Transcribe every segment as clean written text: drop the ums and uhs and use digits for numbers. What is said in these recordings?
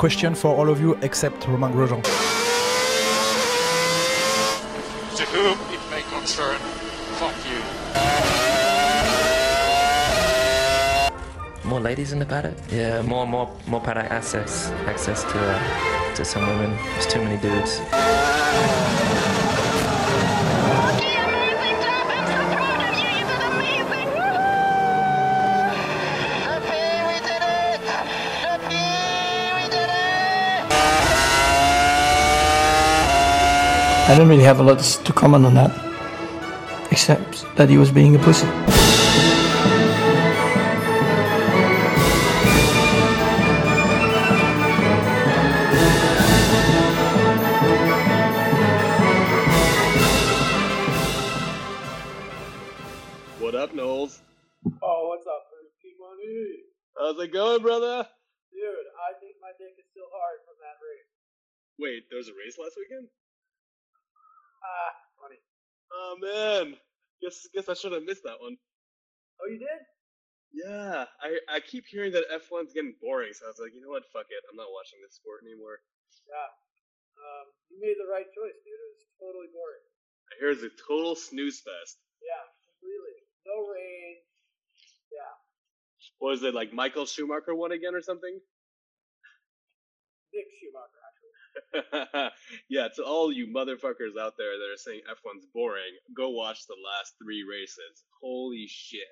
question for all of you except Romain Grosjean. To whom it may concern, fuck you. More ladies in the paddock? Yeah, more paddock access to some women. There's too many dudes. I don't really have a lot to comment on that, except that he was being a pussy. What up, Knowles? Oh, what's up, P Money? How's it going, brother? Dude, I think my dick is still hard from that race. Wait, there was a race last weekend? Ah, funny. Oh, man. Guess I should have missed that one. Oh, you did? Yeah. I keep hearing that F1's getting boring, so I was like, you know what? Fuck it. I'm not watching this sport anymore. Yeah. You made the right choice, dude. It was totally boring. I hear it's a total snooze fest. Yeah, completely. No rain. Yeah. What is it, like Michael Schumacher won again or something? Nick Schumacher. Yeah, to all you motherfuckers out there that are saying F1's boring, go watch the last three races. Holy shit!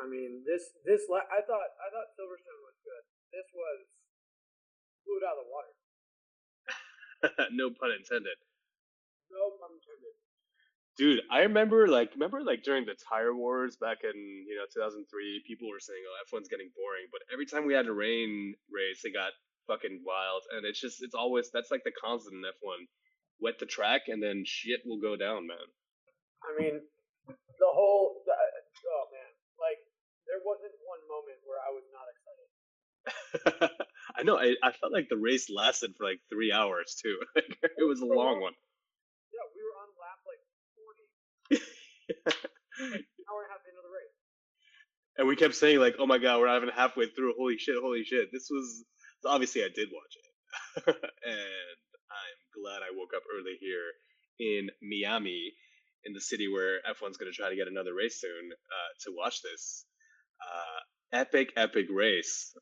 I mean, I thought Silverstone was good. This was blew it out of the water. No pun intended. No pun intended. Dude, I remember during the tire wars back in 2003, people were saying, "Oh, F1's getting boring," but every time we had a rain race, it got fucking wild, and it's always, that's like the constant in F1. Wet the track, and then shit will go down, man. I mean, oh man, like there wasn't one moment where I was not excited. I know. I felt like the race lasted for like 3 hours too. It was a long one. Yeah, we were on lap like 40. Like an hour and a half into the race, and we kept saying like, "Oh my god, we're not even halfway through. Holy shit! Holy shit!" This was. Obviously, I did watch it, and I'm glad I woke up early here in Miami, in the city where F1's going to try to get another race soon, to watch this epic race.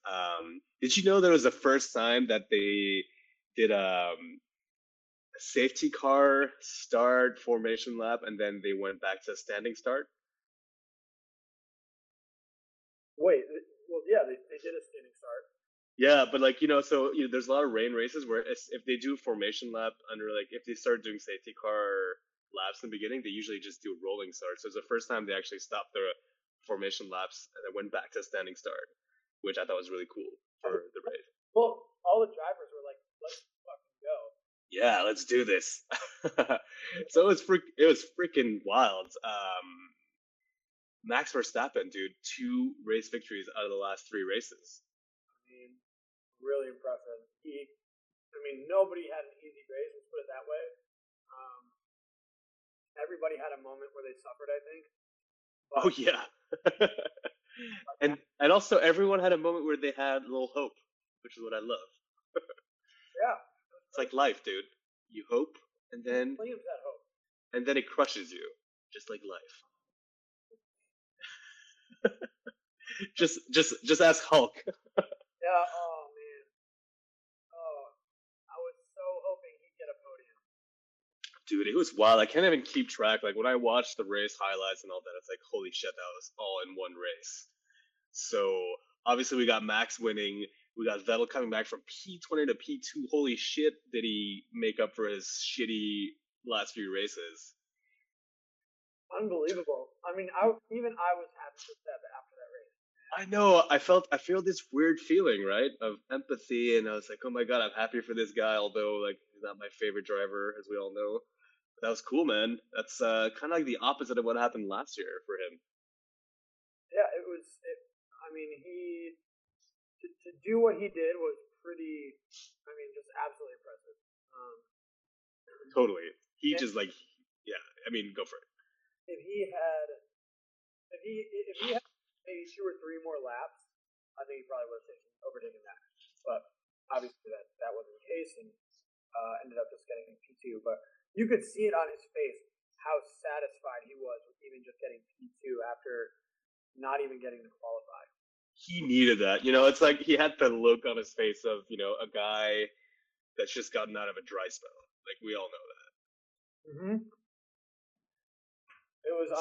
Did you know that it was the first time that they did a safety car start formation lap, and then they went back to standing start? Wait, well, yeah, they did a standing start. Yeah, but there's a lot of rain races where if they do formation lap under, like, if they start doing safety car laps in the beginning, they usually just do rolling starts. So it's the first time they actually stopped their formation laps and then went back to standing start, which I thought was really cool for the race. Well, all the drivers were like, "Let's fucking go!" Yeah, let's do this. So it was freaking wild. Max Verstappen, dude, 2 race victories out of the last 3 races. Really impressive. Nobody had an easy race, let's put it that way. Everybody had a moment where they suffered, I think. But, oh, yeah. and also everyone had a moment where they had a little hope, which is what I love. Yeah. It's like life, dude. You hope, and then... Williams had hope. And then it crushes you, just like life. just ask Hulk. Yeah, dude, it was wild. I can't even keep track. Like, when I watch the race highlights and all that, it's like, holy shit, that was all in one race. So, obviously, we got Max winning. We got Vettel coming back from P20 to P2. Holy shit, did he make up for his shitty last few races. Unbelievable. I was happy for Seb after that race. I know. I feel this weird feeling, right, of empathy, and I was like, oh, my God, I'm happy for this guy, although, like, he's not my favorite driver, as we all know. That was cool, man. That's kind of like the opposite of what happened last year for him. Yeah, it was. He to do what he did was pretty. Just absolutely impressive. Totally. Go for it. If he had maybe 2 or 3 more laps, I think he probably would have overtaken that. But obviously that wasn't the case, and ended up just getting P2. But you could see it on his face how satisfied he was with even just getting P2 after not even getting to qualify. He needed that. You know, it's like he had the look on his face of, you know, a guy that's just gotten out of a dry spell. Like, we all know that. Mm-hmm. It was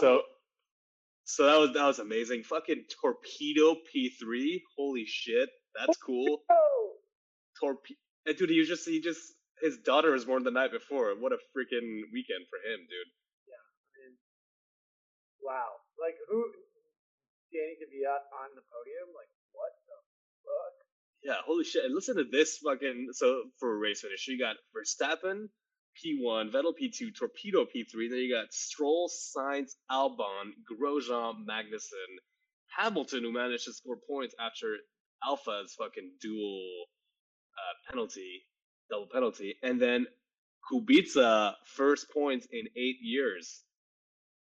so that was amazing. Fucking torpedo P3. Holy shit. That's cool. And dude, he just his daughter was born the night before. What a freaking weekend for him, dude. Yeah. I mean, wow. Like, who? Danny Kvyat on the podium? Like, what the fuck? Yeah, holy shit. And listen to this fucking... So, for a race finish, you got Verstappen, P1, Vettel, P2, Torpedo, P3. Then you got Stroll, Sainz, Albon, Grosjean, Magnussen, Hamilton, who managed to score points after Alpha's fucking dual double penalty. And then Kubica, first points in 8 years.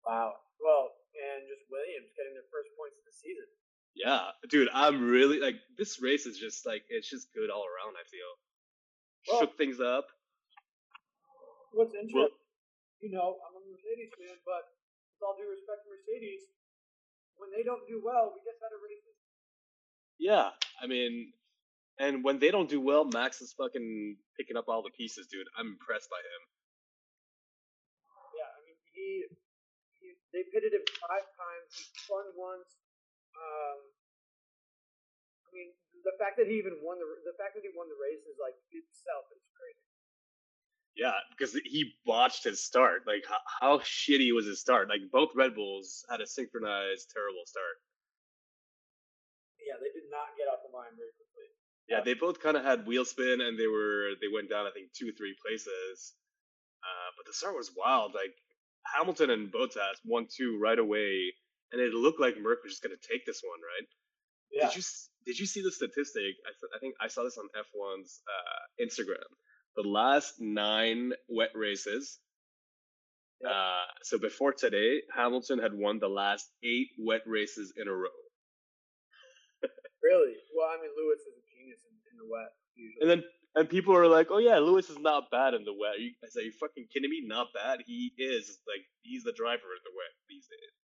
Wow. Well... And just Williams getting their first points of the season. Yeah, dude, I'm really like this race is just like it's just good all around. I feel shook things up. What's interesting, you know, I'm a Mercedes fan, but with all due respect to Mercedes, when they don't do well, we get better races. Yeah, I mean, and when they don't do well, Max is fucking picking up all the pieces, dude. I'm impressed by him. Yeah, I mean he. They pitted him 5 times. He spun once. I mean, the fact that he even won the race is like itself is crazy. Yeah, because he botched his start. Like, how shitty was his start? Like, both Red Bulls had a synchronized terrible start. Yeah, they did not get off the line very quickly. Yeah, they both kind of had wheel spin, and they went down I think 2-3 places. But the start was wild. Like. Hamilton and Bottas 1-2 right away, and it looked like Merck was just going to take this one, right? Yeah. Did you see the statistic? I think I saw this on F1's Instagram. The last 9 wet races, yeah. So before today, Hamilton had won the last 8 wet races in a row. Really? Well, I mean, Lewis is a genius in the wet. Usually. And people are like, "Oh yeah, Lewis is not bad in the wet." I say, "You fucking kidding me? Not bad. He is like he's the driver in the wet these days."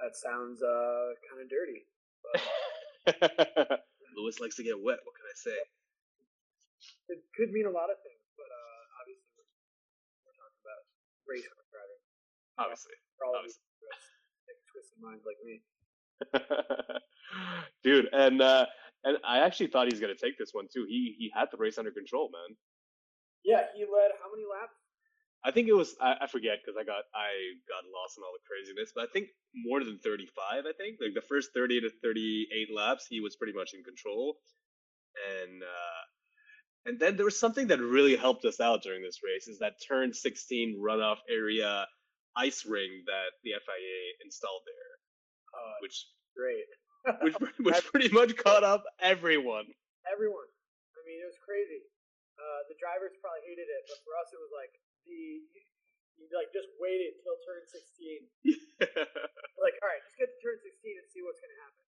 That sounds kind of dirty. But... Lewis likes to get wet. What can I say? It could mean a lot of things, but obviously we're talking about race car driving. Obviously, probably twisted minds like me. Dude, and I actually thought he was going to take this one, too. He had the race under control, man. Yeah, he led how many laps? I think it was, I forget, because I got lost in all the craziness, but I think more than 35, I think. Like, the first 30 to 38 laps, he was pretty much in control. And then there was something that really helped us out during this race, is that turn 16 runoff area ice ring that the FIA installed there. Which great. which pretty much caught up everyone. Everyone. I mean, it was crazy. The drivers probably hated it, but for us, it was like just waited till turn 16. Yeah. Like, all right, just get to turn 16 and see what's gonna happen.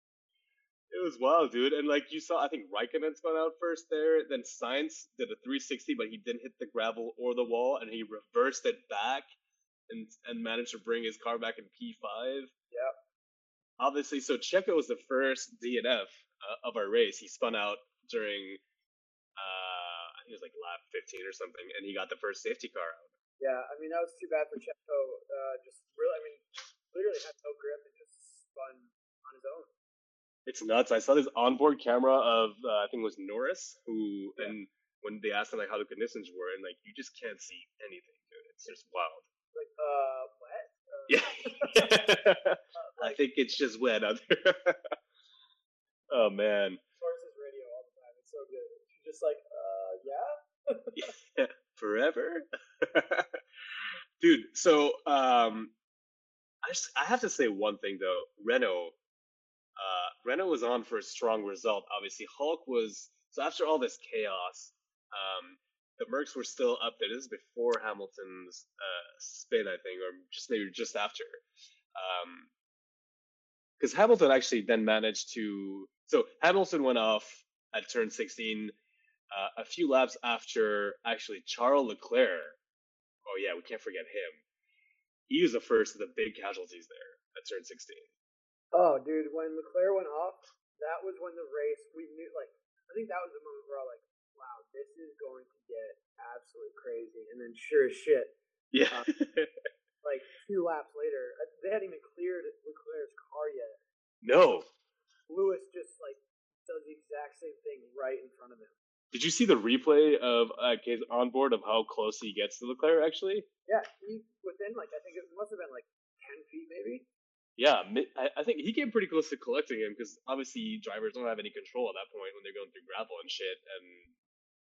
It was wild, dude. And like you saw, I think Räikkönen spun out first there. Then Sainz did a 360, but he didn't hit the gravel or the wall, and he reversed it back and managed to bring his car back in P5. Yep. Obviously, so Checo was the first DNF of our race. He spun out during, I think it was like lap 15 or something, and he got the first safety car out. Yeah, I mean, that was too bad for Checo. Just really, I mean, literally had no grip and just spun on his own. It's nuts. I saw this onboard camera of, I think it was Norris, who, yeah. And when they asked him like how the conditions were, and like, you just can't see anything, dude. It's just wild. Like, what? Yeah. I think it's just wet out there. Oh man. Sources radio all the time. It's so good. She's just like, yeah. Forever. Dude, so I have to say one thing though. Renault was on for a strong result. Obviously, Hulk was so after all this chaos, the Mercs were still up there. This is before Hamilton's spin, I think, or maybe just after. Because Hamilton actually then managed to... So Hamilton went off at turn 16, a few laps after actually Charles Leclerc. Oh yeah, we can't forget him. He was the first of the big casualties there at turn 16. Oh dude, when Leclerc went off, that was when the race we knew. Like, I think that was the moment where I was like, wow, this is going to get absolutely crazy. And then sure as shit, yeah, like 2 laps later, they hadn't even cleared Leclerc's car yet. No. Lewis just like does the exact same thing right in front of him. Did you see the replay of his onboard of how close he gets to Leclerc? Actually, yeah, he within like I think it must have been like 10 feet, maybe. Yeah, I think he came pretty close to collecting him because obviously drivers don't have any control at that point when they're going through gravel and shit. And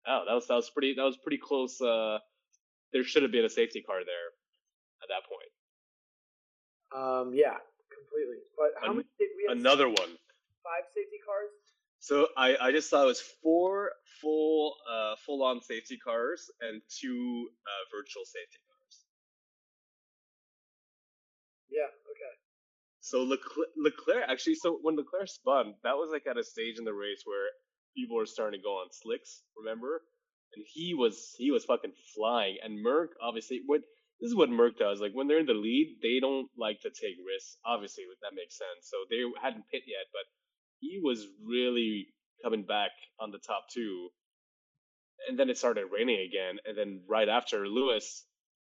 oh, that was pretty close. There should have been a safety car there at that point. Yeah, completely. But how much did we have? Another one. 5 safety cars. So I just saw it was 4 full-on safety cars and 2 virtual safety cars. Yeah, okay. So Leclerc actually, so when Leclerc spun, that was like at a stage in the race where people were starting to go on slicks, remember? And he was fucking flying. And Merck, obviously, this is what Merck does. Like when they're in the lead, they don't like to take risks. Obviously, that makes sense. So they hadn't pit yet, but he was really coming back on the top 2, and then it started raining again. And then right after, Lewis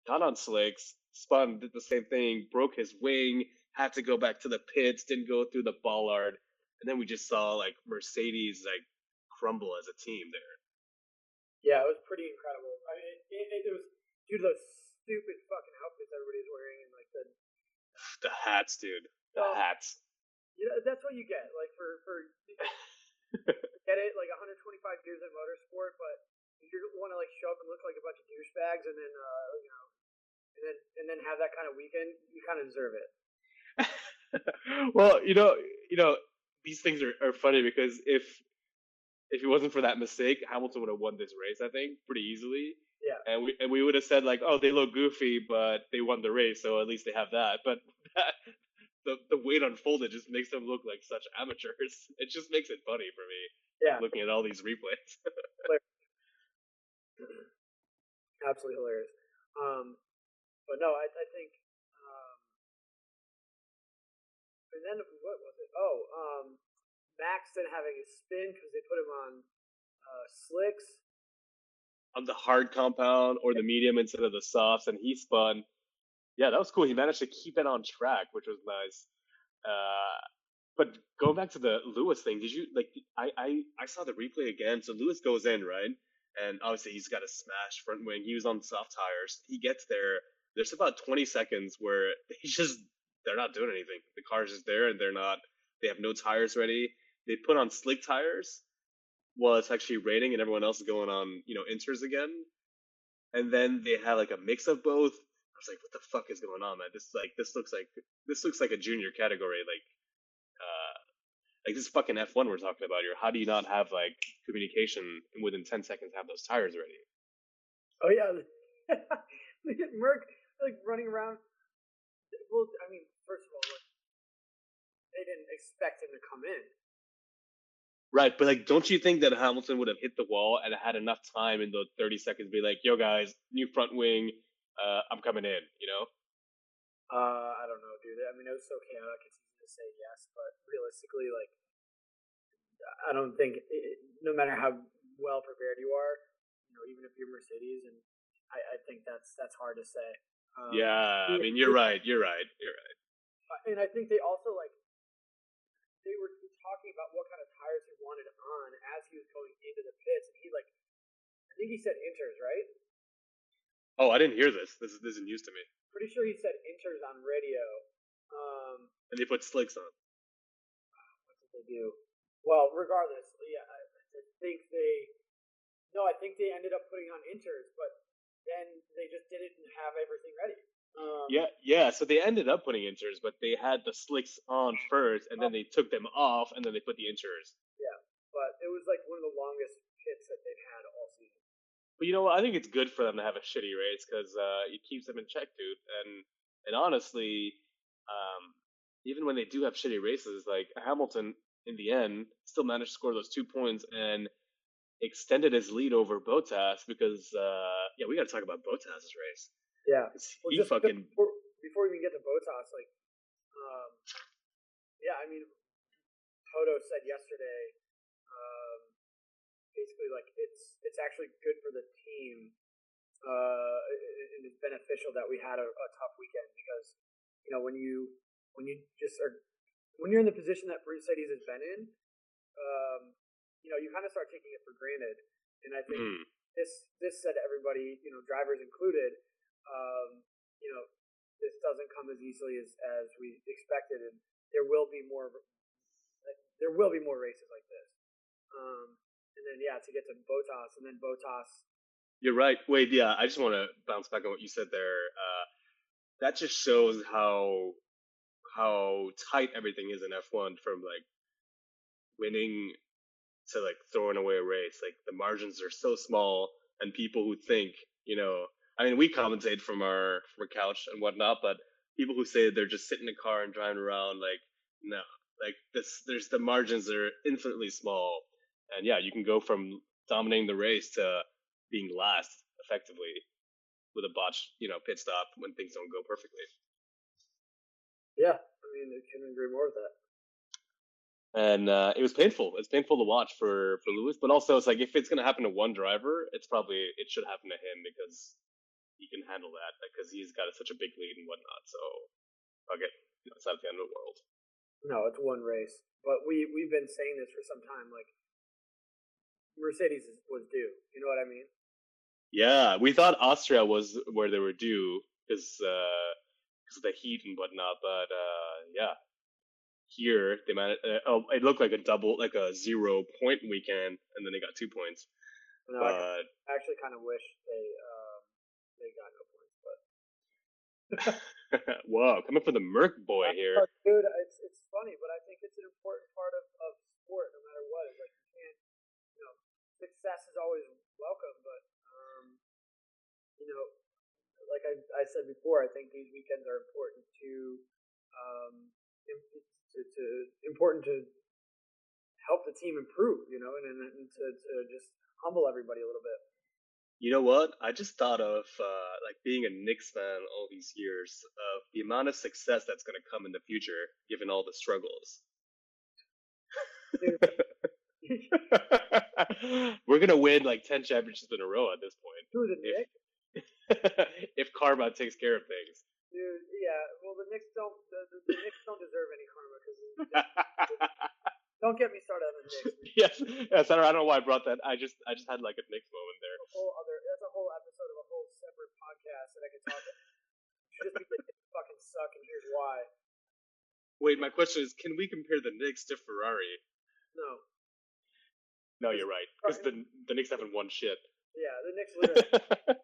got on slicks, spun, did the same thing, broke his wing, had to go back to the pits, didn't go through the bollard, and then we just saw like Mercedes like crumble as a team there. Yeah, it was pretty incredible. I mean, it was dude, those stupid fucking outfits everybody's wearing, and like the hats, dude, the hats. You know, that's what you get, like, for get it, like, 125 years in motorsport, but you want to, like, show up and look like a bunch of douchebags and then, you know, and then have that kind of weekend, you kind of deserve it. Well, you know, these things are funny because if it wasn't for that mistake, Hamilton would have won this race, I think, pretty easily. Yeah. And we would have said, like, oh, they look goofy, but they won the race, so at least they have that. But The way it unfolded just makes them look like such amateurs. It just makes it funny for me. Yeah. Looking at all these replays. Absolutely hilarious. But no, I think. And then what was it? Oh, Max then having a spin because they put him on slicks. On the hard compound or the medium instead of the softs, and he spun. Yeah, that was cool. He managed to keep it on track, which was nice. But going back to the Lewis thing, did you like? I saw the replay again. So Lewis goes in, right? And obviously he's got a smash front wing. He was on soft tires. He gets there. There's about 20 seconds where they're not doing anything. The car's just there, and they have no tires ready. They put on slick tires while it's actually raining, and everyone else is going on, you know, inters again. And then they had like a mix of both. I was like, what the fuck is going on, man? This looks like a junior category, like this fucking F1 we're talking about here. How do you not have like communication and within 10 seconds have those tires ready? Oh yeah. Look at Merck like running around. Well, I mean, first of all, like, they didn't expect him to come in. Right, but like don't you think that Hamilton would have hit the wall and had enough time in those 30 seconds to be like, yo guys, new front wing. I'm coming in, you know? I don't know, dude. I mean, it was so chaotic. It's easy to say yes, but realistically, like, I don't think, no matter how well prepared you are, you know, even if you're Mercedes, and I think that's hard to say. Yeah, I mean, you're right. And I think they also, like, they were talking about what kind of tires he wanted on as he was going into the pits, and he, like, I think he said inters, right? Oh, I didn't hear this. This is news to me. Pretty sure he said inters on radio. And they put slicks on. What did they do? Well, regardless, yeah, I think they ended up putting on inters, but then they just didn't have everything ready. Yeah, so they ended up putting inters, but they had the slicks on first, and then they took them off, and then they put the inters. Yeah, but it was like one of the longest pits that they've had all season. But you know what? I think it's good for them to have a shitty race because it keeps them in check, dude. And honestly, even when they do have shitty races, like Hamilton, in the end, still managed to score those 2 points and extended his lead over Bottas because, yeah, we got to talk about Bottas' race. Yeah. Well, he fucking... Before we even get to Bottas, like, yeah, I mean, Toto said yesterday, basically, like, it's actually good for the team, and it's beneficial that we had a tough weekend because, you know, when you're in the position that Mercedes has been in, you know, you kind of start taking it for granted. And I think this said to everybody, you know, drivers included, you know, this doesn't come as easily as we expected, and there will be more races like this. And then, yeah, to get to Bottas, and then Bottas. You're right. Wait, yeah, I just want to bounce back on what you said there. That just shows how tight everything is in F1, from like winning to like throwing away a race. Like the margins are so small, and people who think, you know, I mean, we commentate from our couch and whatnot, but people who say they're just sitting in a car and driving around, like, no, like this, there's the margins are infinitely small. And yeah, you can go from dominating the race to being last effectively with a botched, you know, pit stop when things don't go perfectly. Yeah, I mean, I couldn't agree more with that. And it was painful. It's painful to watch for Lewis, but also it's like if it's going to happen to one driver, it should happen to him because he can handle that because he's got such a big lead and whatnot. So, okay, you know, it's not the end of the world. No, it's one race, but we've been saying this for some time. Like, Mercedes was due. You know what I mean? Yeah, we thought Austria was where they were due because of the heat and whatnot. But yeah, here they managed. It looked like a 0 point weekend, and then they got 2 points. No, but I actually kind of wish they got no points. But whoa, coming for the Merc boy here, dude. It's funny, but I think it's an important part of sport, no matter what. It's like, you know, success is always welcome, but you know, like I said before, I think these weekends are important to important to help the team improve, you know, and to just humble everybody a little bit. You know what? I just thought of like being a Knicks fan all these years of the amount of success that's going to come in the future, given all the struggles. We're gonna win like 10 championships in a row at this point. Who, the Knicks? If karma takes care of things. Dude, yeah. Well, the Knicks don't deserve any karma because don't get me started on the Knicks. Yes, I don't know why I brought that. I just had like a Knicks moment there. That's a whole episode of a whole separate podcast that I could talk about. You just think the Knicks fucking suck, and here's why. Wait, my question is: can we compare the Knicks to Ferrari? No. No, you're right. Because the Knicks haven't won shit. Yeah, the Knicks literally.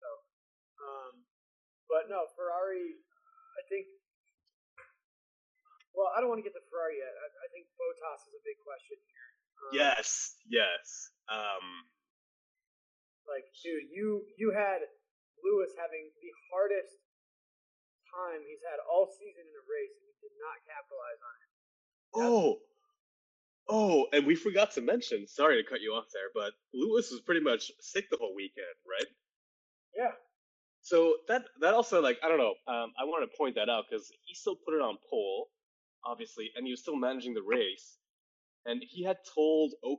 So, but no, Ferrari. I think. Well, I don't want to get to Ferrari yet. I think Bottas is a big question here. Yes. Like, dude, you had Lewis having the hardest time he's had all season in a race, and he did not capitalize on it. Oh, and we forgot to mention, sorry to cut you off there, but Lewis was pretty much sick the whole weekend, right? Yeah. So that also, like, I don't know, I wanted to point that out because he still put it on pole, obviously, and he was still managing the race. And he had told the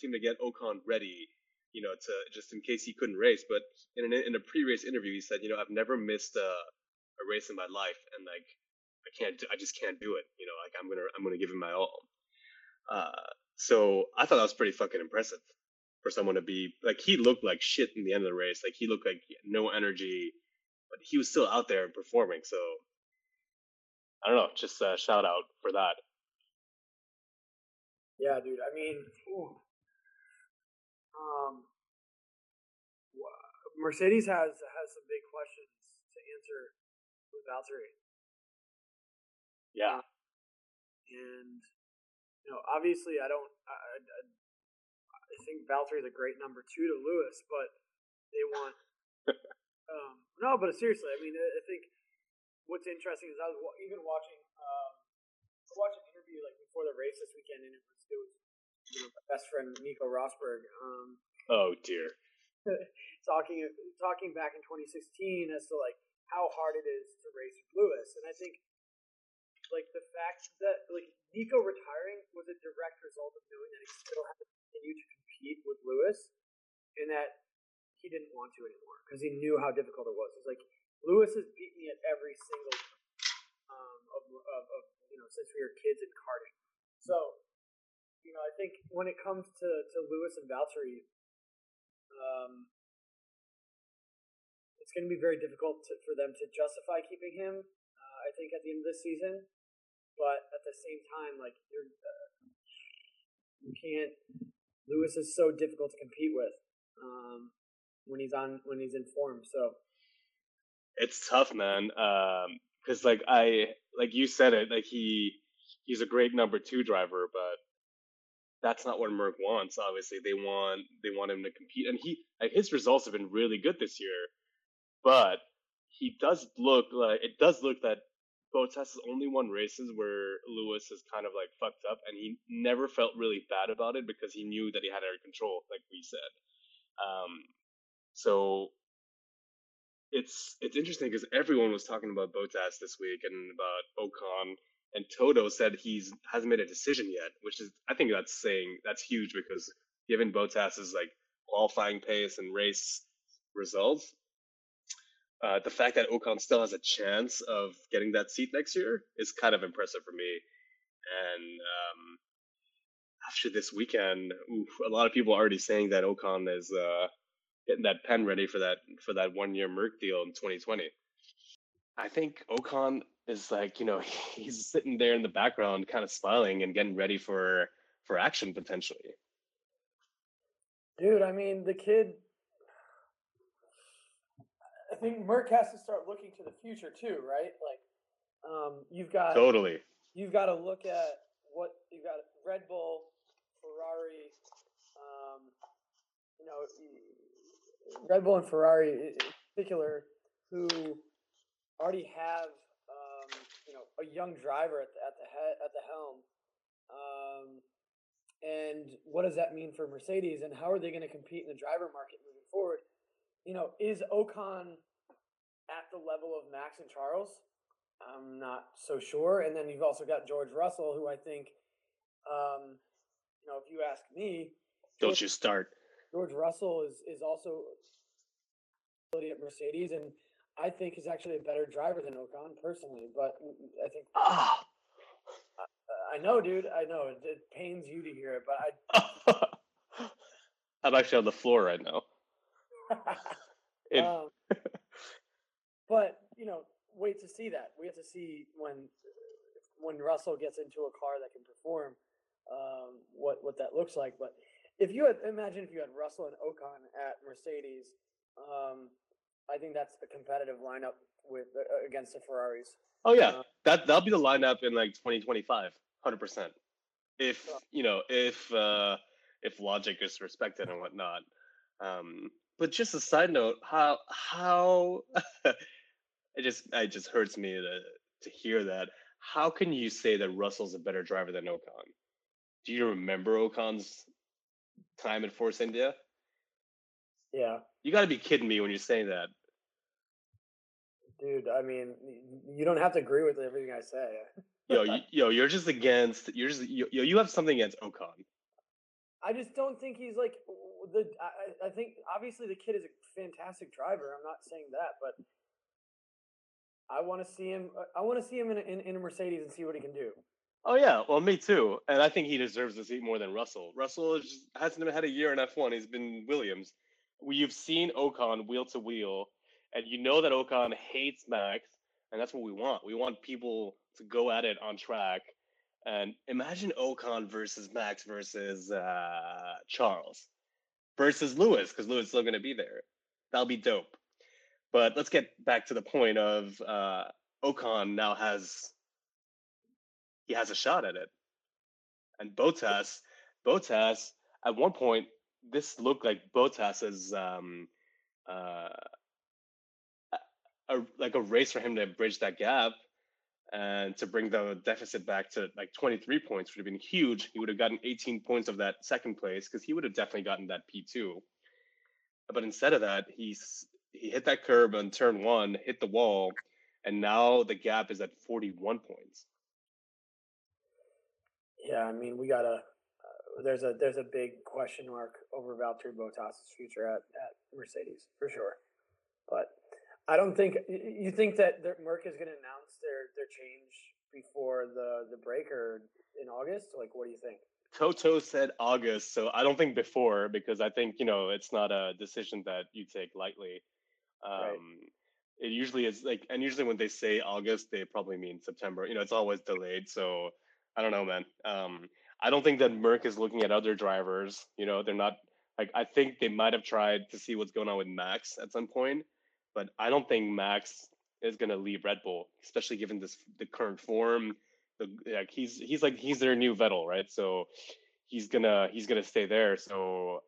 team to get Ocon ready, you know, to just in case he couldn't race. But in a pre-race interview, he said, you know, I've never missed a race in my life, and like, I just can't do it. You know, like, I'm gonna give him my all. So I thought that was pretty fucking impressive for someone to be like, he looked like shit in the end of the race. Like, he looked like he had no energy, but he was still out there and performing. So I don't know, just a shout out for that. Yeah, dude. I mean, Mercedes has some big questions to answer with Valtteri. Yeah. And you know, obviously, I think Valtteri's a great number two to Lewis, but they want. No, but seriously, I mean, I think what's interesting is I was even watching I watched an interview like before the race this weekend, and it was my best friend Nico Rosberg. Oh dear. talking back in 2016 as to like how hard it is to race with Lewis, and I think like the fact that like Nico retiring was a direct result of knowing that he still had to continue to compete with Lewis, and that he didn't want to anymore because he knew how difficult it was. It's like Lewis has beat me at every single since we were kids in karting. So I think when it comes to Lewis and Valtteri, it's going to be very difficult for them to justify keeping him, I think, at the end of this season. But at the same time, like, you can't. Lewis is so difficult to compete with when he's in form. So it's tough, man. Because like you said it, like he's a great number two driver, but that's not what Merck wants. Obviously, they want him to compete, and his results have been really good this year. But it does look that Bottas has only won races where Lewis has kind of like fucked up, and he never felt really bad about it because he knew that he had air control, like we said. So it's interesting because everyone was talking about Bottas this week and about Ocon. And Toto said he hasn't made a decision yet, which is, I think that's huge because given Bottas's like qualifying pace and race results, the fact that Ocon still has a chance of getting that seat next year is kind of impressive for me. And after this weekend, a lot of people are already saying that Ocon is getting that pen ready for that 1 year Merc deal in 2020. I think Ocon is like, he's sitting there in the background kind of smiling and getting ready for action potentially. Dude, I mean, the kid, I think Merc has to start looking to the future too, right? Like you've got to look at what you've got. Red Bull, Ferrari, Red Bull and Ferrari in particular, who already have a young driver at the helm, and what does that mean for Mercedes? And how are they going to compete in the driver market moving forward? Is Ocon at the level of Max and Charles? I'm not so sure. And then you've also got George Russell, who I think, if you ask me, George Russell is also at Mercedes, and I think he's actually a better driver than Ocon personally, but I think I know, dude. I know it pains you to hear it, but I'm actually on the floor right now. But wait to see that. We have to see when Russell gets into a car that can perform, what that looks like. But if you had Russell and Ocon at Mercedes, I think that's a competitive lineup against the Ferraris. Oh yeah, that'll be the lineup in like 2025, 100%. If logic is respected and whatnot. But just a side note, how it just hurts me to hear that. How can you say that Russell's a better driver than Ocon? Do you remember Ocon's time at Force India? Yeah. You got to be kidding me when you're saying that. Dude, I mean, you don't have to agree with everything I say. You have something against Ocon. I just don't think he's like the. I think obviously the kid is a fantastic driver. I'm not saying that, but I want to see him. I want to see him in a Mercedes and see what he can do. Oh yeah, well, me too. And I think he deserves the seat more than Russell. Russell hasn't had a year in F1. He's been Williams. You've seen Ocon wheel to wheel, and you know that Ocon hates Max, and that's what we want. We want people to go at it on track. And imagine Ocon versus Max versus Charles versus Lewis, because Lewis is still going to be there. That'll be dope. But let's get back to the point of Ocon now has a shot at it. And Bottas at one point, this looked like Bottas is like a race for him to bridge that gap, And to bring the deficit back to like 23 points would have been huge. He would have gotten 18 points of that second place because he would have definitely gotten that P2. But instead of that, he hit that curb on turn one, hit the wall, and now the gap is at 41 points. Yeah, I mean, we got to there's a big question mark over Valtteri Bottas' future at Mercedes, for sure. But I don't think – you think that Merck is going to announce their change before the break or in August? Like, what do you think? Toto said August, so I don't think before, because I think, you know, it's not a decision that you take lightly. Right. It usually is like – and usually when they say August, they probably mean September. You know, it's always delayed, so I don't know, man. I don't think that Merck is looking at other drivers. You know, they're not – like, I think they might have tried to see what's going on with Max at some point. But I don't think Max is going to leave Red Bull, especially given the current form. He's their new Vettel, right? So he's gonna stay there. So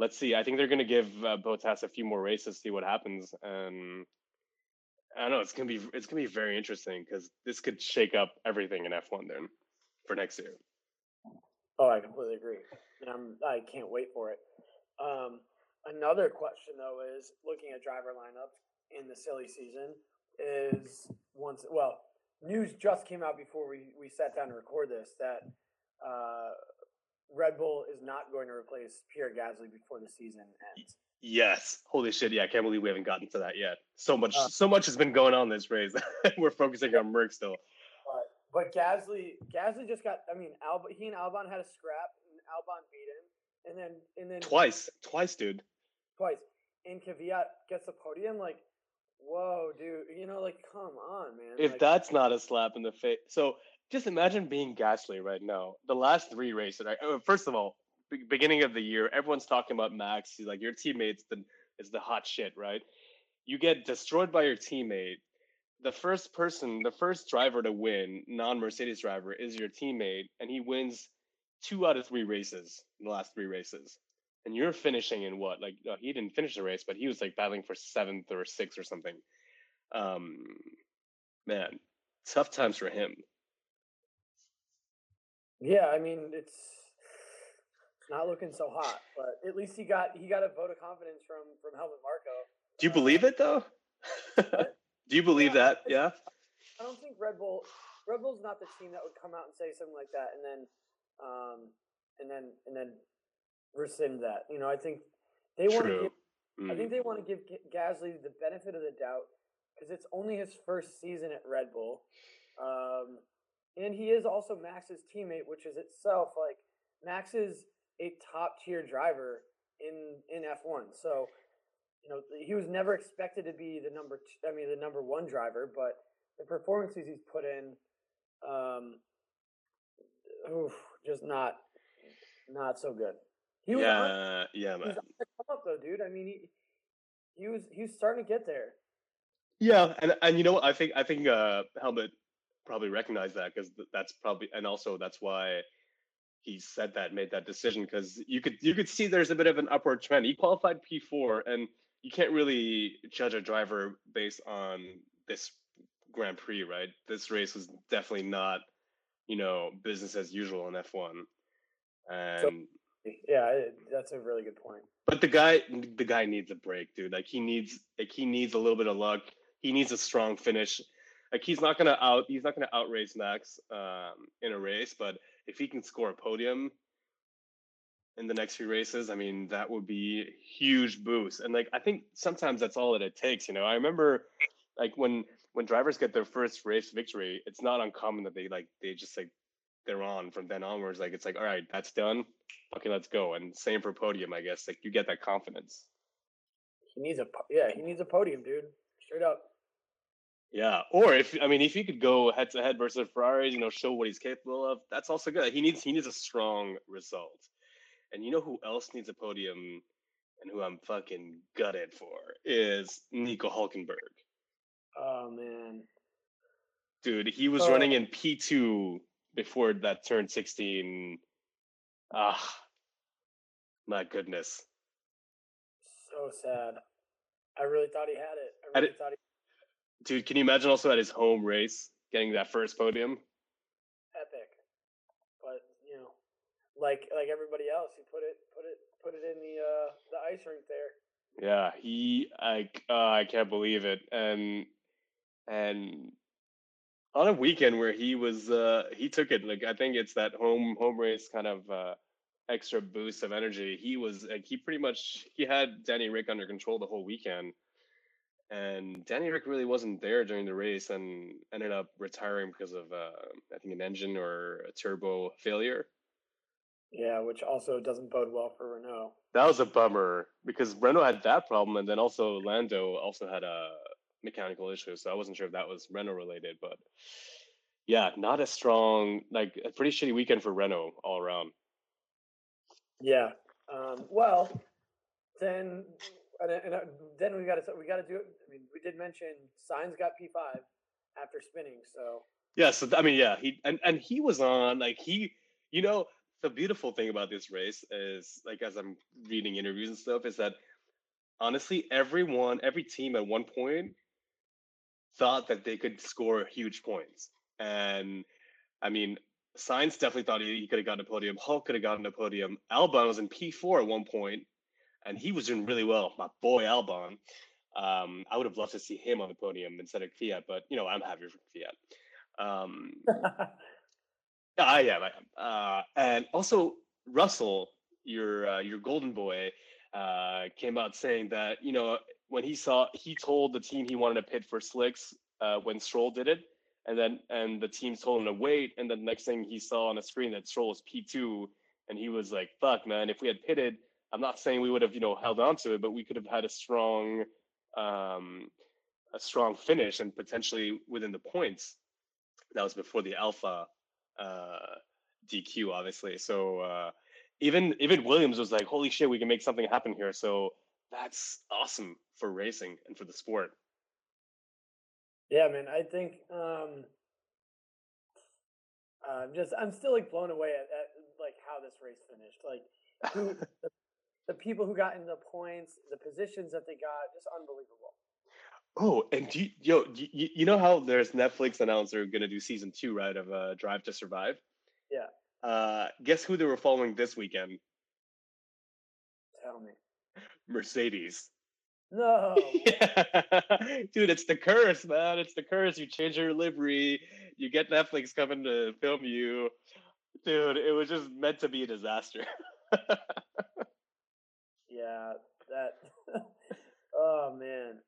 let's see. I think they're gonna give Bottas a few more races, see what happens. And I don't know. It's gonna be very interesting because this could shake up everything in F1 then for next year. Oh, I completely agree. I can't wait for it. Another question, though, is looking at driver lineup in the silly season is once – well, news just came out before we sat down to record this that Red Bull is not going to replace Pierre Gasly before the season ends. Yes. Holy shit, yeah. I can't believe we haven't gotten to that yet. So much has been going on this race. We're focusing on Merck still. But Gasly just got – I mean, he and Albon had a scrap, and Albon beat him. And then twice, dude. Twice. And Kvyat gets the podium, like, whoa, dude. You know, like, come on, man. If like, that's not a slap in the face. So just imagine being Gasly right now. The last three races, right? First of all, beginning of the year, everyone's talking about Max. He's like, your teammate's the hot shit, right? You get destroyed by your teammate. The first driver to win, non-Mercedes driver, is your teammate, and he wins 2 out of 3 races in the last 3 races. And you're finishing in what? Like, no, he didn't finish the race, but he was like battling for 7th or 6th or something. Man, tough times for him. Yeah, I mean, it's not looking so hot, but at least he got a vote of confidence from Helmut Marko. Do you believe it though? Do you believe that? Yeah. I don't think Red Bull's not the team that would come out and say something like that and then rescind that. You know, I think they want to give Gasly the benefit of the doubt because it's only his first season at Red Bull, and he is also Max's teammate, which is itself like Max is a top tier driver in F1. So you know he was never expected to be the number one driver, but the performances he's put in. Just not so good. He was man. He's on the come up though, dude. I mean, he was starting to get there. Yeah, and you know what? I think Helmut probably recognized that because that's probably and also that's why he said that, made that decision because you could see there's a bit of an upward trend. He qualified P4, and you can't really judge a driver based on this Grand Prix, right? This race was definitely not, you know, business as usual in F1. And so, yeah, that's a really good point. But the guy needs a break, dude. Like he needs a little bit of luck. He needs a strong finish. Like he's not gonna outrace Max in a race, but if he can score a podium in the next few races, I mean, that would be a huge boost. And like I think sometimes that's all that it takes, you know. I remember like when drivers get their first race victory, it's not uncommon that they just they're on from then onwards. Like, it's like, all right, that's done. Okay, let's go. And same for podium, I guess. Like, you get that confidence. He needs a podium, dude. Straight up. Yeah. Or if he could go head to head versus Ferrari, you know, show what he's capable of, that's also good. He needs a strong result. And you know who else needs a podium and who I'm fucking gutted for is Nico Hulkenberg. Oh, man. Dude, he was running in P2 before that turn 16. Ah, my goodness. So sad. I really thought he had it. Dude, can you imagine also at his home race, getting that first podium. Epic. But, you know, like everybody else, he put it in the ice rink there. Yeah, I can't believe it. And on a weekend where he was he took it, like, I think it's that home race kind of extra boost of energy. He was like, he had Danny Ric under control the whole weekend, and Danny Ric really wasn't there during the race and ended up retiring because of I think an engine or a turbo failure. Yeah, which also doesn't bode well for Renault. That was a bummer because Renault had that problem, and then also Lando also had a mechanical issue. So I wasn't sure if that was Renault related, but yeah, not a strong, like a pretty shitty weekend for Renault all around. Yeah. Well, then and then we got to do it. I mean, we did mention Sainz got P5 after spinning. So yeah. So I mean, yeah, he and he was on like he, you know. The beautiful thing about this race is, like, as I'm reading interviews and stuff, is that honestly, every team at one point thought that they could score huge points. And I mean, Sainz definitely thought he could have gotten a podium. Hulk could have gotten a podium. Albon was in P4 at one point, and he was doing really well. My boy Albon. I would have loved to see him on the podium instead of Kvyat, but you know, I'm happier for Kvyat. I am. And also, Russell, your golden boy, came out saying that, you know, when he told the team he wanted to pit for slicks when Stroll did it, and the team told him to wait, and the next thing he saw on a screen that Stroll was P2, and he was like, "Fuck, man! If we had pitted, I'm not saying we would have, you know, held on to it, but we could have had a strong finish and potentially within the points." That was before the Alpha DQ, obviously. So even Williams was like, holy shit, we can make something happen here. So that's awesome for racing and for the sport. Yeah, man, I think I'm still like blown away at like how this race finished, like who the people who got in the points, the positions that they got, just unbelievable. Oh, and you know how there's Netflix announced they're going to do season 2, right, of Drive to Survive? Yeah. Guess who they were following this weekend? Tell me. Mercedes. No. Yeah. Dude, it's the curse, man. It's the curse. You change your livery. You get Netflix coming to film you. Dude, it was just meant to be a disaster. Yeah, that. Oh, man.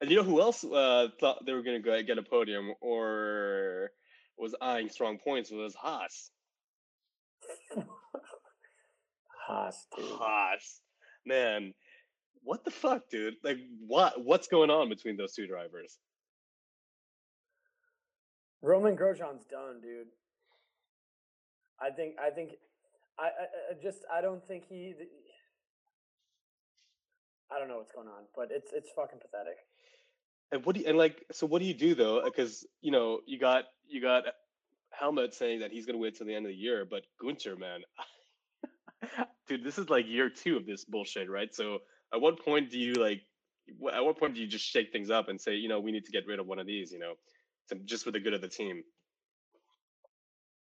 And you know who else thought they were going to go get a podium or was eyeing strong points was Haas. Haas, dude. Haas. Man, what the fuck, dude? Like, what's going on between those two drivers? Romain Grosjean's done, dude. I don't know what's going on, but it's fucking pathetic. And what do you do though? Because you know you got Helmut saying that he's going to wait till the end of the year, but Günther, man, dude, this is like year 2 of this bullshit, right? So at what point do you just shake things up and say, you know, we need to get rid of one of these, you know, just for the good of the team?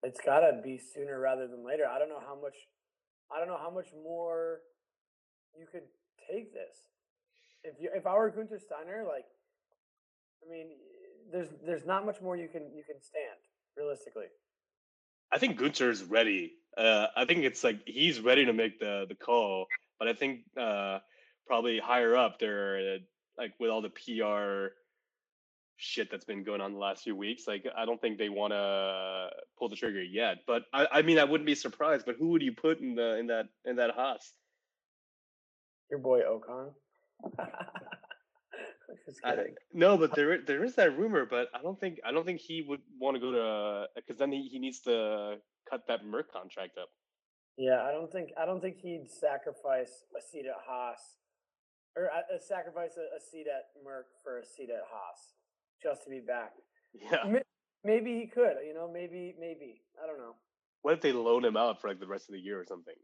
It's got to be sooner rather than later. I don't know how much more you could take this. If I were Günther Steiner, like, I mean, there's not much more you can stand realistically. I think Günther's ready. I think it's like he's ready to make the call, but I think probably higher up there, like with all the PR shit that's been going on the last few weeks, like I don't think they want to pull the trigger yet. But I mean, I wouldn't be surprised. But who would you put in that Haas? Your boy Ocon. But there is that rumor, but I don't think he would want to go to, because then he needs to cut that Merc contract up. Yeah, I don't think he'd sacrifice a seat at Haas, or sacrifice a seat at Merc for a seat at Haas just to be back. Yeah, maybe he could. You know, maybe I don't know. What if they loan him out for like the rest of the year or something?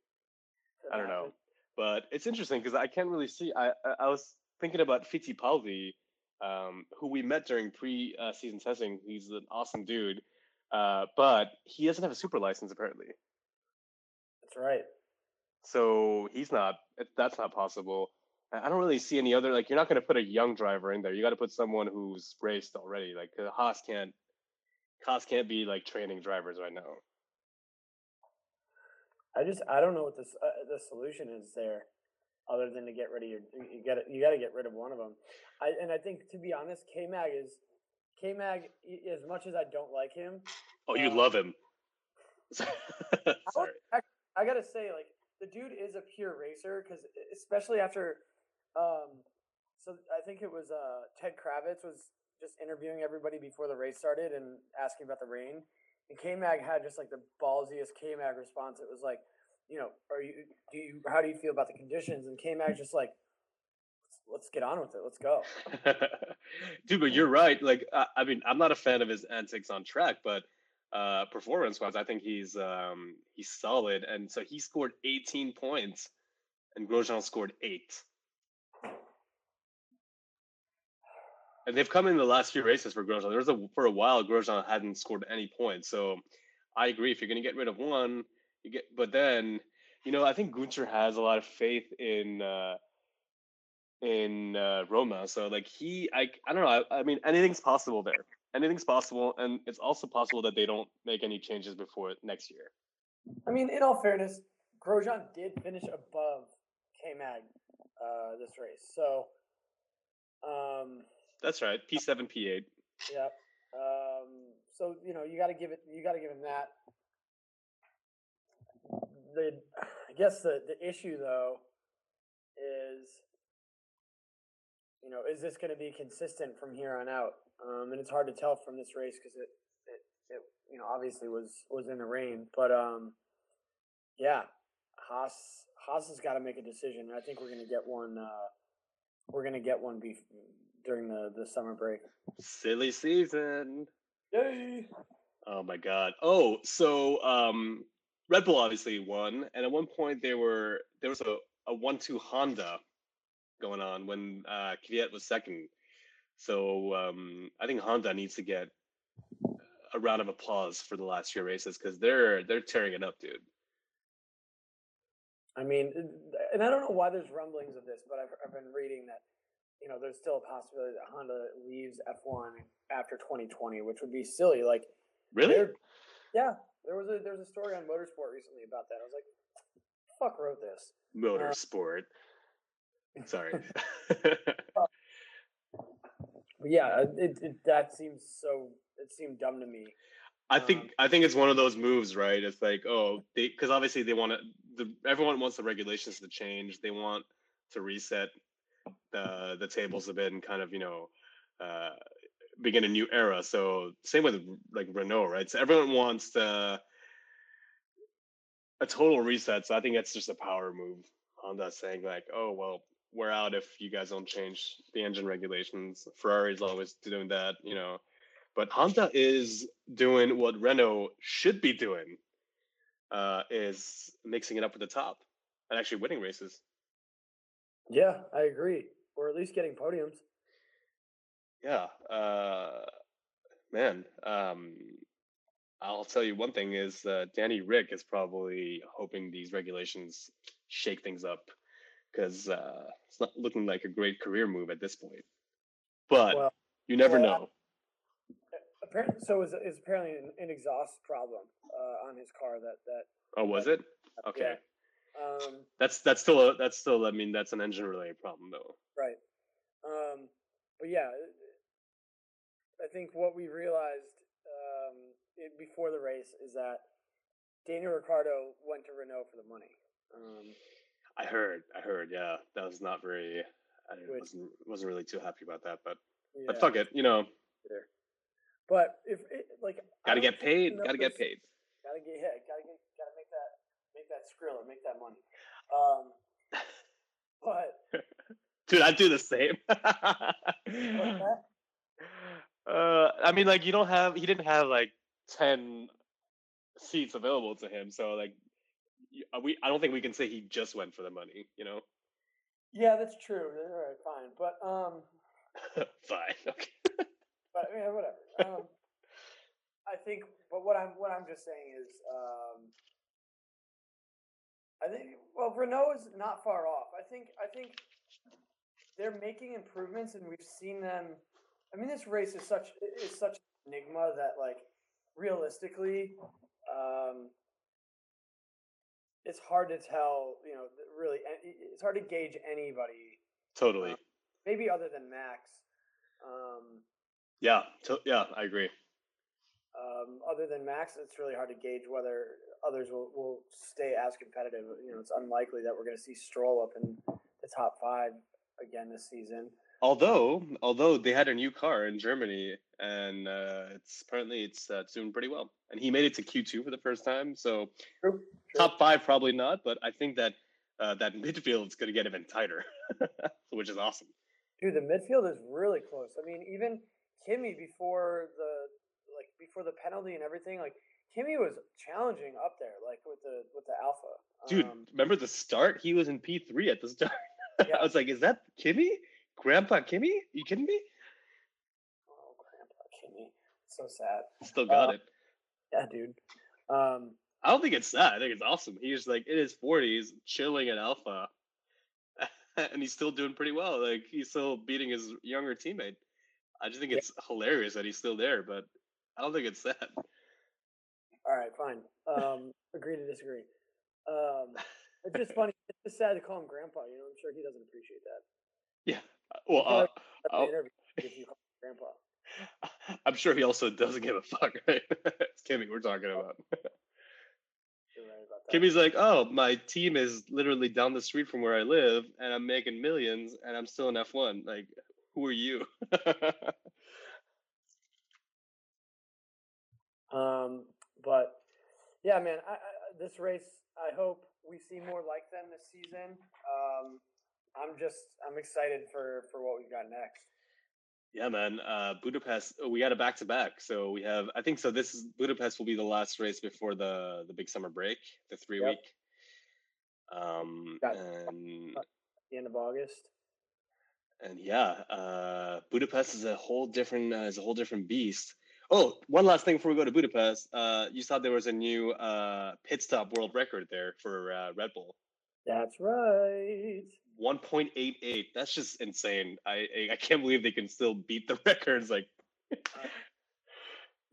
I don't know. But it's interesting because I can't really see. I was thinking about Fittipaldi who we met during pre-season testing. He's an awesome dude, but he doesn't have a super license, apparently. That's right. So he's not, that's not possible. I don't really see any other, like, you're not going to put a young driver in there. You got to put someone who's raced already. Like, Haas can't be, like, training drivers right now. I don't know what the solution is there, other than to get rid of you got to get rid of one of them. I think, to be honest, K-Mag, as much as I don't like him. Oh, you love him. Sorry. I got to say, like, the dude is a pure racer, because especially after so I think it was Ted Kravitz was just interviewing everybody before the race started and asking about the rain. And K-Mag had just like the ballsiest K-Mag response. It was like, you know, how do you feel about the conditions? And K-Mag just like, let's get on with it. Let's go. Dude, but you're right. Like, I mean, I'm not a fan of his antics on track, but performance-wise, I think he's solid. And so he scored 18 points, and Grosjean scored 8. And they've come in the last few races for Grosjean. For a while, Grosjean hadn't scored any points. So I agree. If you're going to get rid of one, but then, you know, I think Günther has a lot of faith in Roma. So like I don't know. I mean, anything's possible there. Anything's possible, and it's also possible that they don't make any changes before next year. I mean, in all fairness, Grosjean did finish above K-Mag this race. So that's right. P7, P8. Yeah. So, you know, you got to give him that. I guess the issue, though, is, you know, is this going to be consistent from here on out? And it's hard to tell from this race because it you know, obviously was in the rain. But, yeah, Haas has got to make a decision. I think we're going to get one. We're going to get one during the summer break. Silly season. Yay! Oh, my God. Oh, so Red Bull obviously won, and at one point there was a 1-2 Honda going on when Kvyat was second. So I think Honda needs to get a round of applause for the last few races because they're tearing it up, dude. I mean, and I don't know why there's rumblings of this, but I've been reading that, you know, there's still a possibility that Honda leaves F1 after 2020, which would be silly. Like, really? Yeah. There was a story on Motorsport recently about that. I was like, fuck wrote this? Motorsport. Sorry. Yeah, it seemed dumb to me. I think it's one of those moves, right? It's like, oh, because obviously they want everyone wants the regulations to change. They want to reset the tables a bit and kind of, you know, begin a new era. So same with like Renault, right? So everyone wants a total reset. So I think that's just a power move. Honda saying like, oh, well, we're out if you guys don't change the engine regulations. Ferrari's always doing that, you know. But Honda is doing what Renault should be doing, is mixing it up at the top and actually winning races. Yeah, I agree. Or at least getting podiums. Yeah, man. I'll tell you one thing is Danny Ric is probably hoping these regulations shake things up because it's not looking like a great career move at this point. But you never know. Apparently, so it's apparently an exhaust problem on his car that. Oh, was it? Okay. Yeah. That's still. I mean, that's an engine-related problem, though. Right. But yeah, I think what we realized before the race is that Daniel Ricciardo went to Renault for the money. I heard. Yeah, that was not very. I wasn't really too happy about that, but yeah. But fuck it, you know. But if it, like, gotta get paid. Gotta make that skrill or make that money. But dude, I do the same. I mean, like, he didn't have like 10 seats available to him, so like I don't think we can say he just went for the money, you know? Yeah, that's true. All right, fine. But Fine. Okay. But I mean, whatever. I think, but what I'm just saying is, I think, well, Renault is not far off. I think they're making improvements, and we've seen them. I mean, this race is such an enigma that, like, realistically, it's hard to tell. You know, really, it's hard to gauge anybody. Totally. Maybe other than Max. Yeah, I agree. Other than Max, it's really hard to gauge whether others will stay as competitive. You know, it's unlikely that we're going to see Stroll up in the top five again this season. Although they had a new car in Germany, and it's doing pretty well. And he made it to Q2 for the first time, so true. Top five probably not, but I think that that midfield's going to get even tighter, which is awesome. Dude, the midfield is really close. I mean, even Kimi before the penalty and everything, like Kimi was challenging up there, like with the Alpha. Dude, remember the start? He was in P3 at the start. Yeah. I was like, is that Kimi? Grandpa Kimi? You kidding me? Oh, Grandpa Kimi. So sad. Still got it. Yeah, dude. I don't think it's sad. I think it's awesome. He's like in his 40s, chilling at Alpha. And he's still doing pretty well. Like, he's still beating his younger teammate. I just think it's hilarious that he's still there, but I don't think it's sad. All right, fine. Agree to disagree. It's just funny. It's just sad to call him Grandpa. You know, I'm sure he doesn't appreciate that. Yeah. Well, if you call him Grandpa. I'm sure he also doesn't give a fuck, right? It's Kimmy we're talking about. You're right about that. Kimmy's like, oh, my team is literally down the street from where I live, and I'm making millions, and I'm still in F1. Like, who are you? But yeah, man, this race, I hope we see more like them this season. I'm excited for what we've got next. Yeah, man. Budapest, we got a back-to-back. So we have, I think so this is, Budapest will be the last race before the big summer break, the 3-week. And at the end of August. And yeah, Budapest is a whole different beast. Oh, one last thing before we go to Budapest. You saw there was a new pit stop world record there for Red Bull. That's right. 1.88. That's just insane. I can't believe they can still beat the records. Like,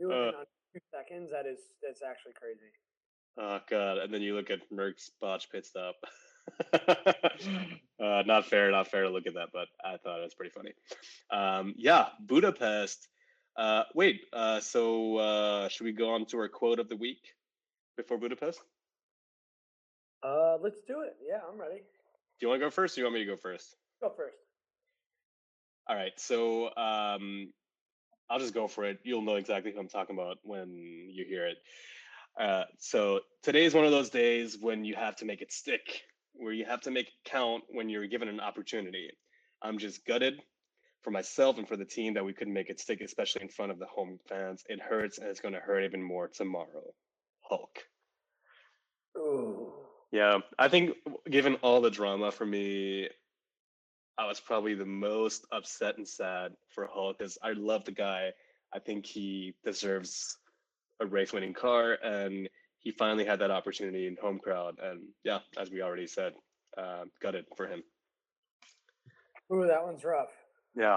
doing it on 2 seconds. That's actually crazy. Oh god! And then you look at Merck's botched pit stop. Not fair to look at that, but I thought it was pretty funny. Yeah, Budapest. So should we go on to our quote of the week before Budapest? Let's do it. Yeah, I'm ready. Do you want to go first, or you want me to go first? Go first. All right. So I'll just go for it. You'll know exactly who I'm talking about when you hear it. So today is one of those days when you have to make it stick, where you have to make it count when you're given an opportunity. I'm just gutted for myself and for the team that we couldn't make it stick, especially in front of the home fans. It hurts, and it's going to hurt even more tomorrow. Hulk. Ooh. Yeah, I think given all the drama for me, I was probably the most upset and sad for Hulk because I love the guy. I think he deserves a race-winning car, and he finally had that opportunity in home crowd. And yeah, as we already said, gutted for him. Ooh, that one's rough. Yeah.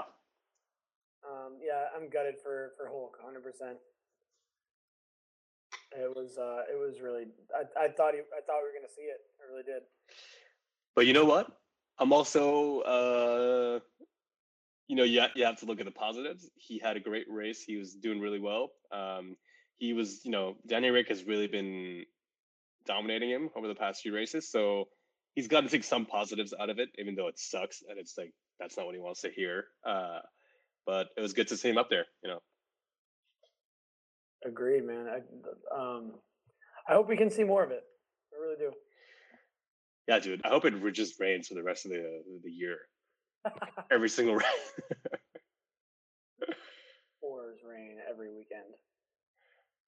Yeah, I'm gutted for Hulk, 100%. It was really. I thought we were gonna see it. I really did. But you know what? I'm also. You have to look at the positives. He had a great race. He was doing really well. He was. You know, Danny Ric has really been dominating him over the past few races. So he's got to take some positives out of it, even though it sucks and it's like that's not what he wants to hear. But it was good to see him up there. You know. Agreed, man. I hope we can see more of it. I really do. Yeah, dude. I hope it just rains for the rest of the year. Every single rain. Pours rain every weekend.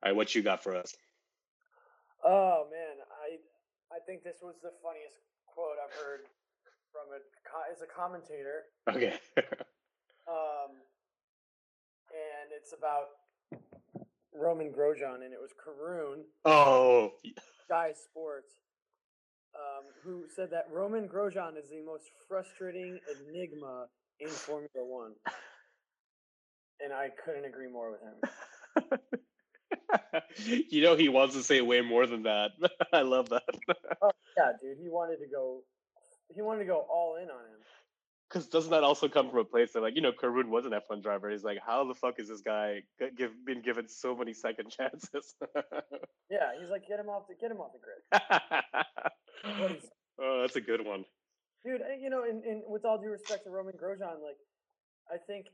All right, what you got for us? Oh man, I think this was the funniest quote I've heard from a commentator. Okay. it's about Romain Grosjean, and it was Karun. Oh, Sky Sports, who said that Romain Grosjean is the most frustrating enigma in Formula One, and I couldn't agree more with him. You know, he wants to say way more than that. I love that. Oh yeah, dude, he wanted to go all in on him. Because doesn't that also come from a place that, like, you know, Karun was an F1 driver. He's like, how the fuck is this guy been given so many second chances? Yeah, he's like, get him off the grid. Oh, that's a good one, dude. You know, and with all due respect to Romain Grosjean, like, I think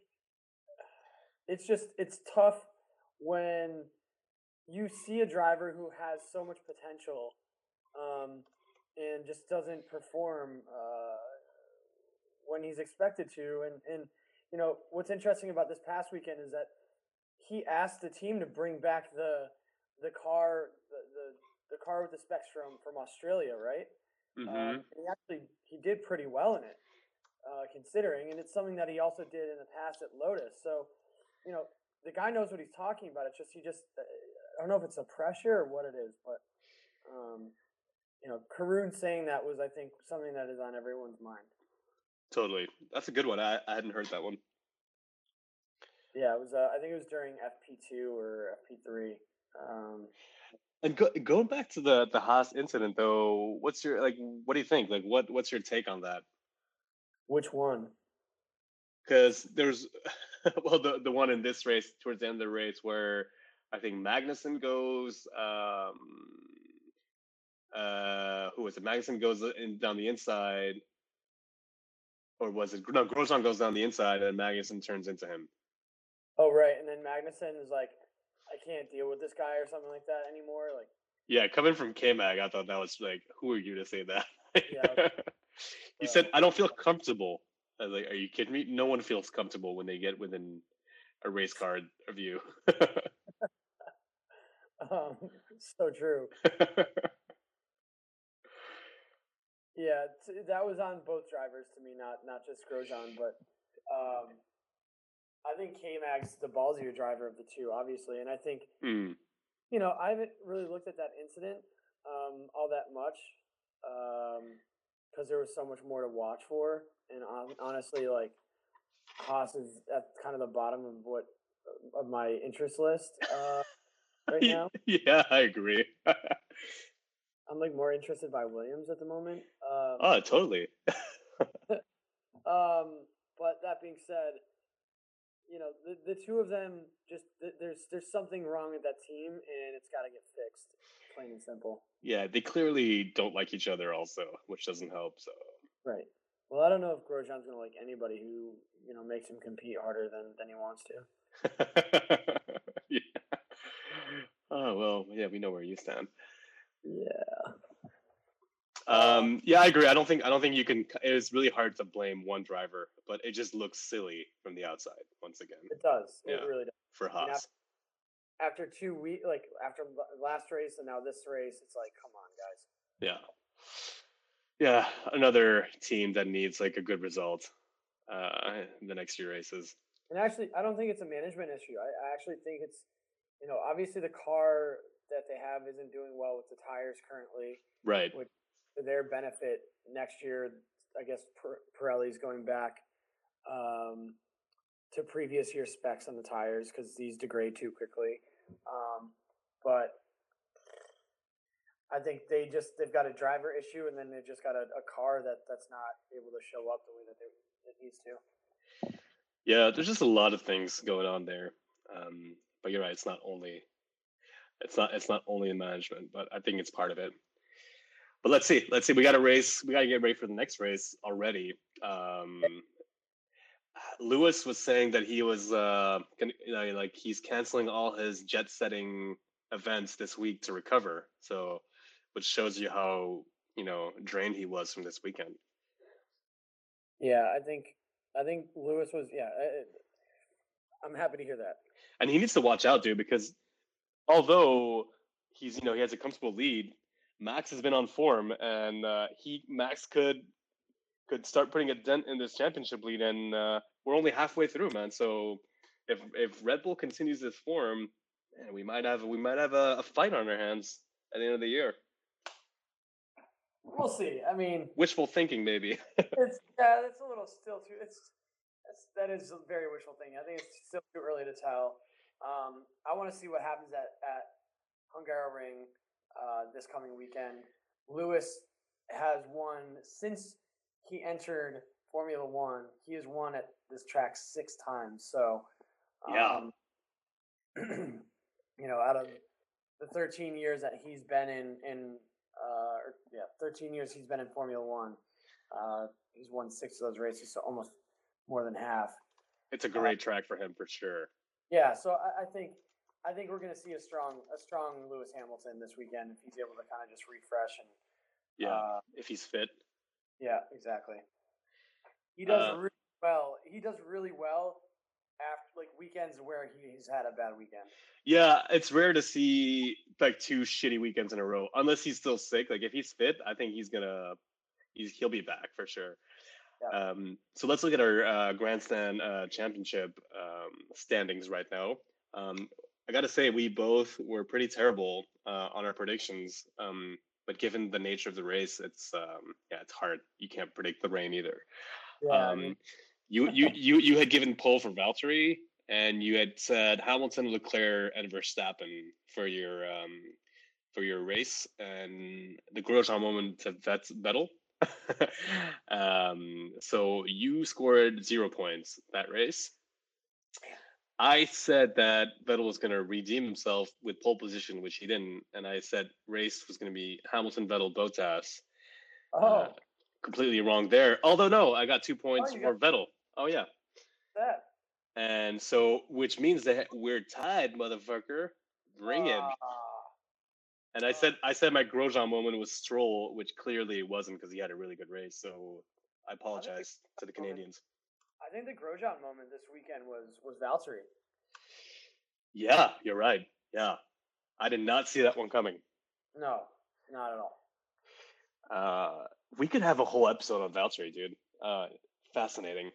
it's tough when you see a driver who has so much potential and just doesn't perform when he's expected to. And you know, what's interesting about this past weekend is that he asked the team to bring back the car with the specs from Australia, right? Mm-hmm. And he did pretty well in it, considering, and it's something that he also did in the past at Lotus. So, you know, the guy knows what he's talking about. It's just I don't know if it's a pressure or what it is, but you know, Karun saying that was, I think, something that is on everyone's mind. Totally, that's a good one. I hadn't heard that one. Yeah, it was. I think it was during FP2 or FP3. And going back to the Haas incident, though, what's your what do you think? What's your take on that? Which one? Because there's the one in this race towards the end of the race where, I think Magnussen goes. Who was it? Magnussen goes down the inside, or was it? No, Grosjean goes down the inside, and Magnussen turns into him. Oh right, and then Magnussen is like, "I can't deal with this guy" or something like that anymore. Like, yeah, coming from K-Mag, I thought that was like, "Who are you to say that?" Yeah, okay. He said, "I don't feel comfortable." I was like, "Are you kidding me? No one feels comfortable when they get within a race car of you." So true. Yeah, that was on both drivers to me, not just Grosjean, but I think K-Mag's the ballsier driver of the two, obviously, and I think you know, I haven't really looked at that incident all that much because there was so much more to watch for, and honestly, like, Haas is at kind of the bottom of my interest list. Right now? Yeah, I agree. I'm like more interested by Williams at the moment. Oh, totally. But that being said, you know, the two of them just there's something wrong with that team, and it's got to get fixed, plain and simple. Yeah, they clearly don't like each other, also, which doesn't help. So right. Well, I don't know if Grosjean's gonna like anybody who, you know, makes him compete harder than he wants to. Yeah. Oh, well, yeah, we know where you stand. Yeah. Yeah, I agree. I don't think you can. It's really hard to blame one driver, but it just looks silly from the outside once again. It does. Yeah, it really does. For Haas. And after 2 weeks, like after last race and now this race, it's like, come on, guys. Yeah. Yeah, another team that needs like a good result in the next few races. And actually, I don't think it's a management issue. I actually think it's, you know, obviously the car that they have isn't doing well with the tires currently. Right. Which, to their benefit, next year, I guess Pirelli's going back to previous year specs on the tires because these degrade too quickly. But I think they've got a driver issue, and then they've just got a car that's not able to show up the way that it needs to. Yeah, there's just a lot of things going on there. But you're right, it's not only in management, but I think it's part of it. But let's see. We gotta get ready for the next race already. Lewis was saying that he was he's canceling all his jet setting events this week to recover. So, which shows you how, you know, drained he was from this weekend. Yeah, I think Lewis was. Yeah, I'm happy to hear that. And he needs to watch out, dude, because although he's, you know, he has a comfortable lead, Max has been on form, and Max could start putting a dent in this championship lead, and we're only halfway through, man. So if Red Bull continues this form, man, we might have a fight on our hands at the end of the year. We'll see. I mean, wishful thinking, maybe. It's a little still too. That is a very wishful thinking. I think it's still too early to tell. I want to see what happens at Hungaroring this coming weekend. Lewis has won since he entered Formula One. He has won at this track 6 times. So, you know, out of the 13 years that he's been in 13 years he's been in Formula One, he's won 6 of those races, so almost more than half. It's a great track for him for sure. Yeah, so I think we're going to see a strong Lewis Hamilton this weekend if he's able to kind of just refresh and if he's fit. Yeah, exactly. He does really well. He does really well after like weekends where he's had a bad weekend. Yeah, it's rare to see like 2 shitty weekends in a row unless he's still sick. Like if he's fit, I think he'll be back for sure. Yeah. So let's look at our Grandstand Championship standings right now. I got to say, we both were pretty terrible on our predictions, but given the nature of the race, it's hard. You can't predict the rain either. Yeah, you had given pole for Valtteri, and you had said Hamilton, Leclerc, and Verstappen for your race, and the Grosjean moment of Vettel. So you scored 0 points that race. I said that Vettel was going to redeem himself with pole position, which he didn't, and I said race was going to be Hamilton, Vettel, Bottas. Oh, completely wrong there. Although no, I got 2 points for Vettel. Oh yeah, that. And so, which means that we're tied, motherfucker. Bring it. And I said my Grosjean moment was Stroll, which clearly wasn't because he had a really good race. So I apologize to the Canadians. I think the Grosjean moment this weekend was Valtteri. Yeah, you're right. Yeah. I did not see that one coming. No, not at all. We could have a whole episode on Valtteri, dude. Fascinating.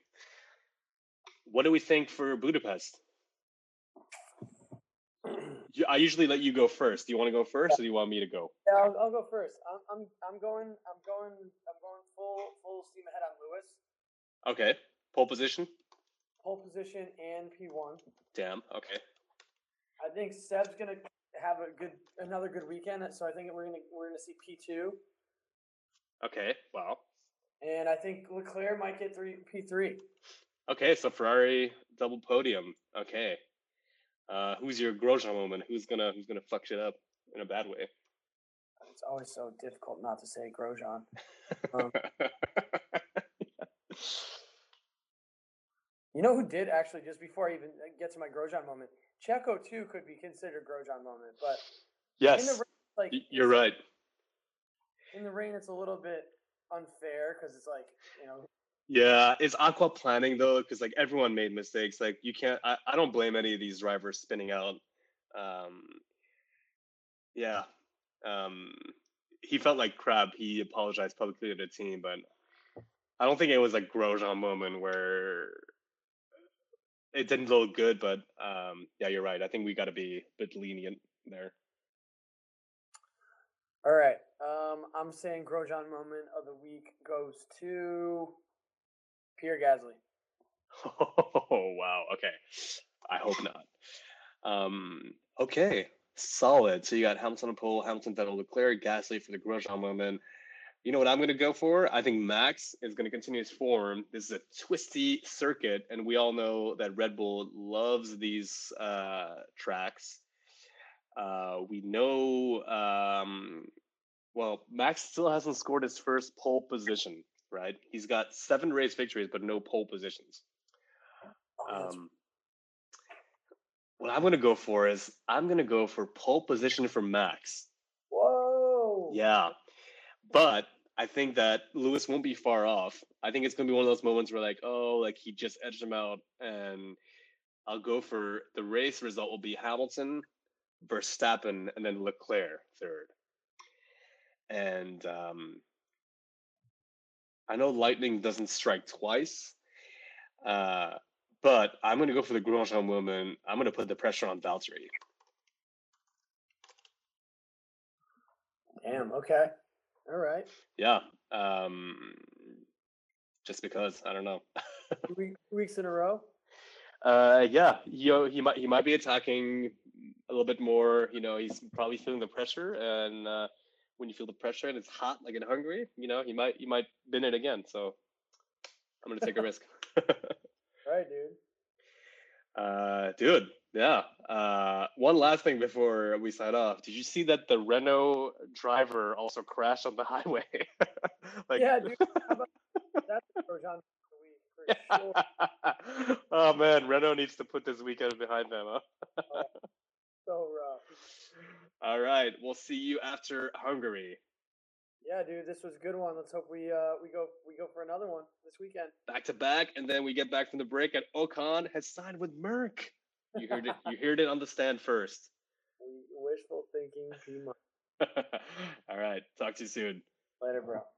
What do we think for Budapest? I usually let you go first. Do you want to go first, or do you want me to go? Yeah, I'll go first. I'm going full steam ahead on Lewis. Okay. Pole position. Pole position and P1. Damn. Okay. I think Seb's gonna have another good weekend, so I think we're gonna see P2. Okay. Wow. And I think Leclerc might get P3. Okay, so Ferrari double podium. Okay. Who's your Grosjean moment? Who's gonna fuck shit up in a bad way? It's always so difficult not to say Grosjean. You know who did actually just before I even get to my Grosjean moment? Checo too could be considered Grosjean moment, but yes, in the rain, like you're right. In the rain, it's a little bit unfair because it's like Yeah, it's aquaplaning though, because like everyone made mistakes. Like you can't. I don't blame any of these drivers spinning out. He felt like crap. He apologized publicly to the team, but I don't think it was like Grosjean moment where it didn't look good. But yeah, you're right. I think we got to be a bit lenient there. All right. I'm saying Grosjean moment of the week goes to Pierre Gasly. Oh, wow. Okay. I hope not. Okay. Solid. So you got Hamilton on pole, Hamilton, Vettel, Leclerc, Gasly for the Grosjean moment. You know what I'm going to go for? I think Max is going to continue his form. This is a twisty circuit, and we all know that Red Bull loves these tracks. We know, Max still hasn't scored his first pole position. Right, he's got 7 race victories, but no pole positions. What I'm going to go for is pole position for Max. Whoa! Yeah, but I think that Lewis won't be far off. I think it's going to be one of those moments where he just edged him out, and I'll go for the race result will be Hamilton, Verstappen, and then Leclerc third. And I know lightning doesn't strike twice, But I'm going to go for the Grosjean woman. I'm going to put the pressure on Valtteri. Damn. Okay. All right. Yeah. Just because, I don't know. 2 weeks in a row. Yeah. He might be attacking a little bit more. You know, he's probably feeling the pressure, and when you feel the pressure and it's hot like in Hungary, you know, he might bin it again. So I'm gonna take a risk. All right, dude. Yeah. One last thing before we sign off. Did you see that the Renault driver also crashed on the highway? Yeah, dude. That's the Grosjean of the week for sure. Oh man, Renault needs to put this weekend behind them. Huh? Oh, so rough. All right, we'll see you after Hungary. Yeah, dude, this was a good one. Let's hope we go for another one this weekend. Back to back, and then we get back from the break. And Ocon has signed with Merck. You heard it. You heard it on the stand first. Wishful thinking, team. All right, talk to you soon. Later, bro.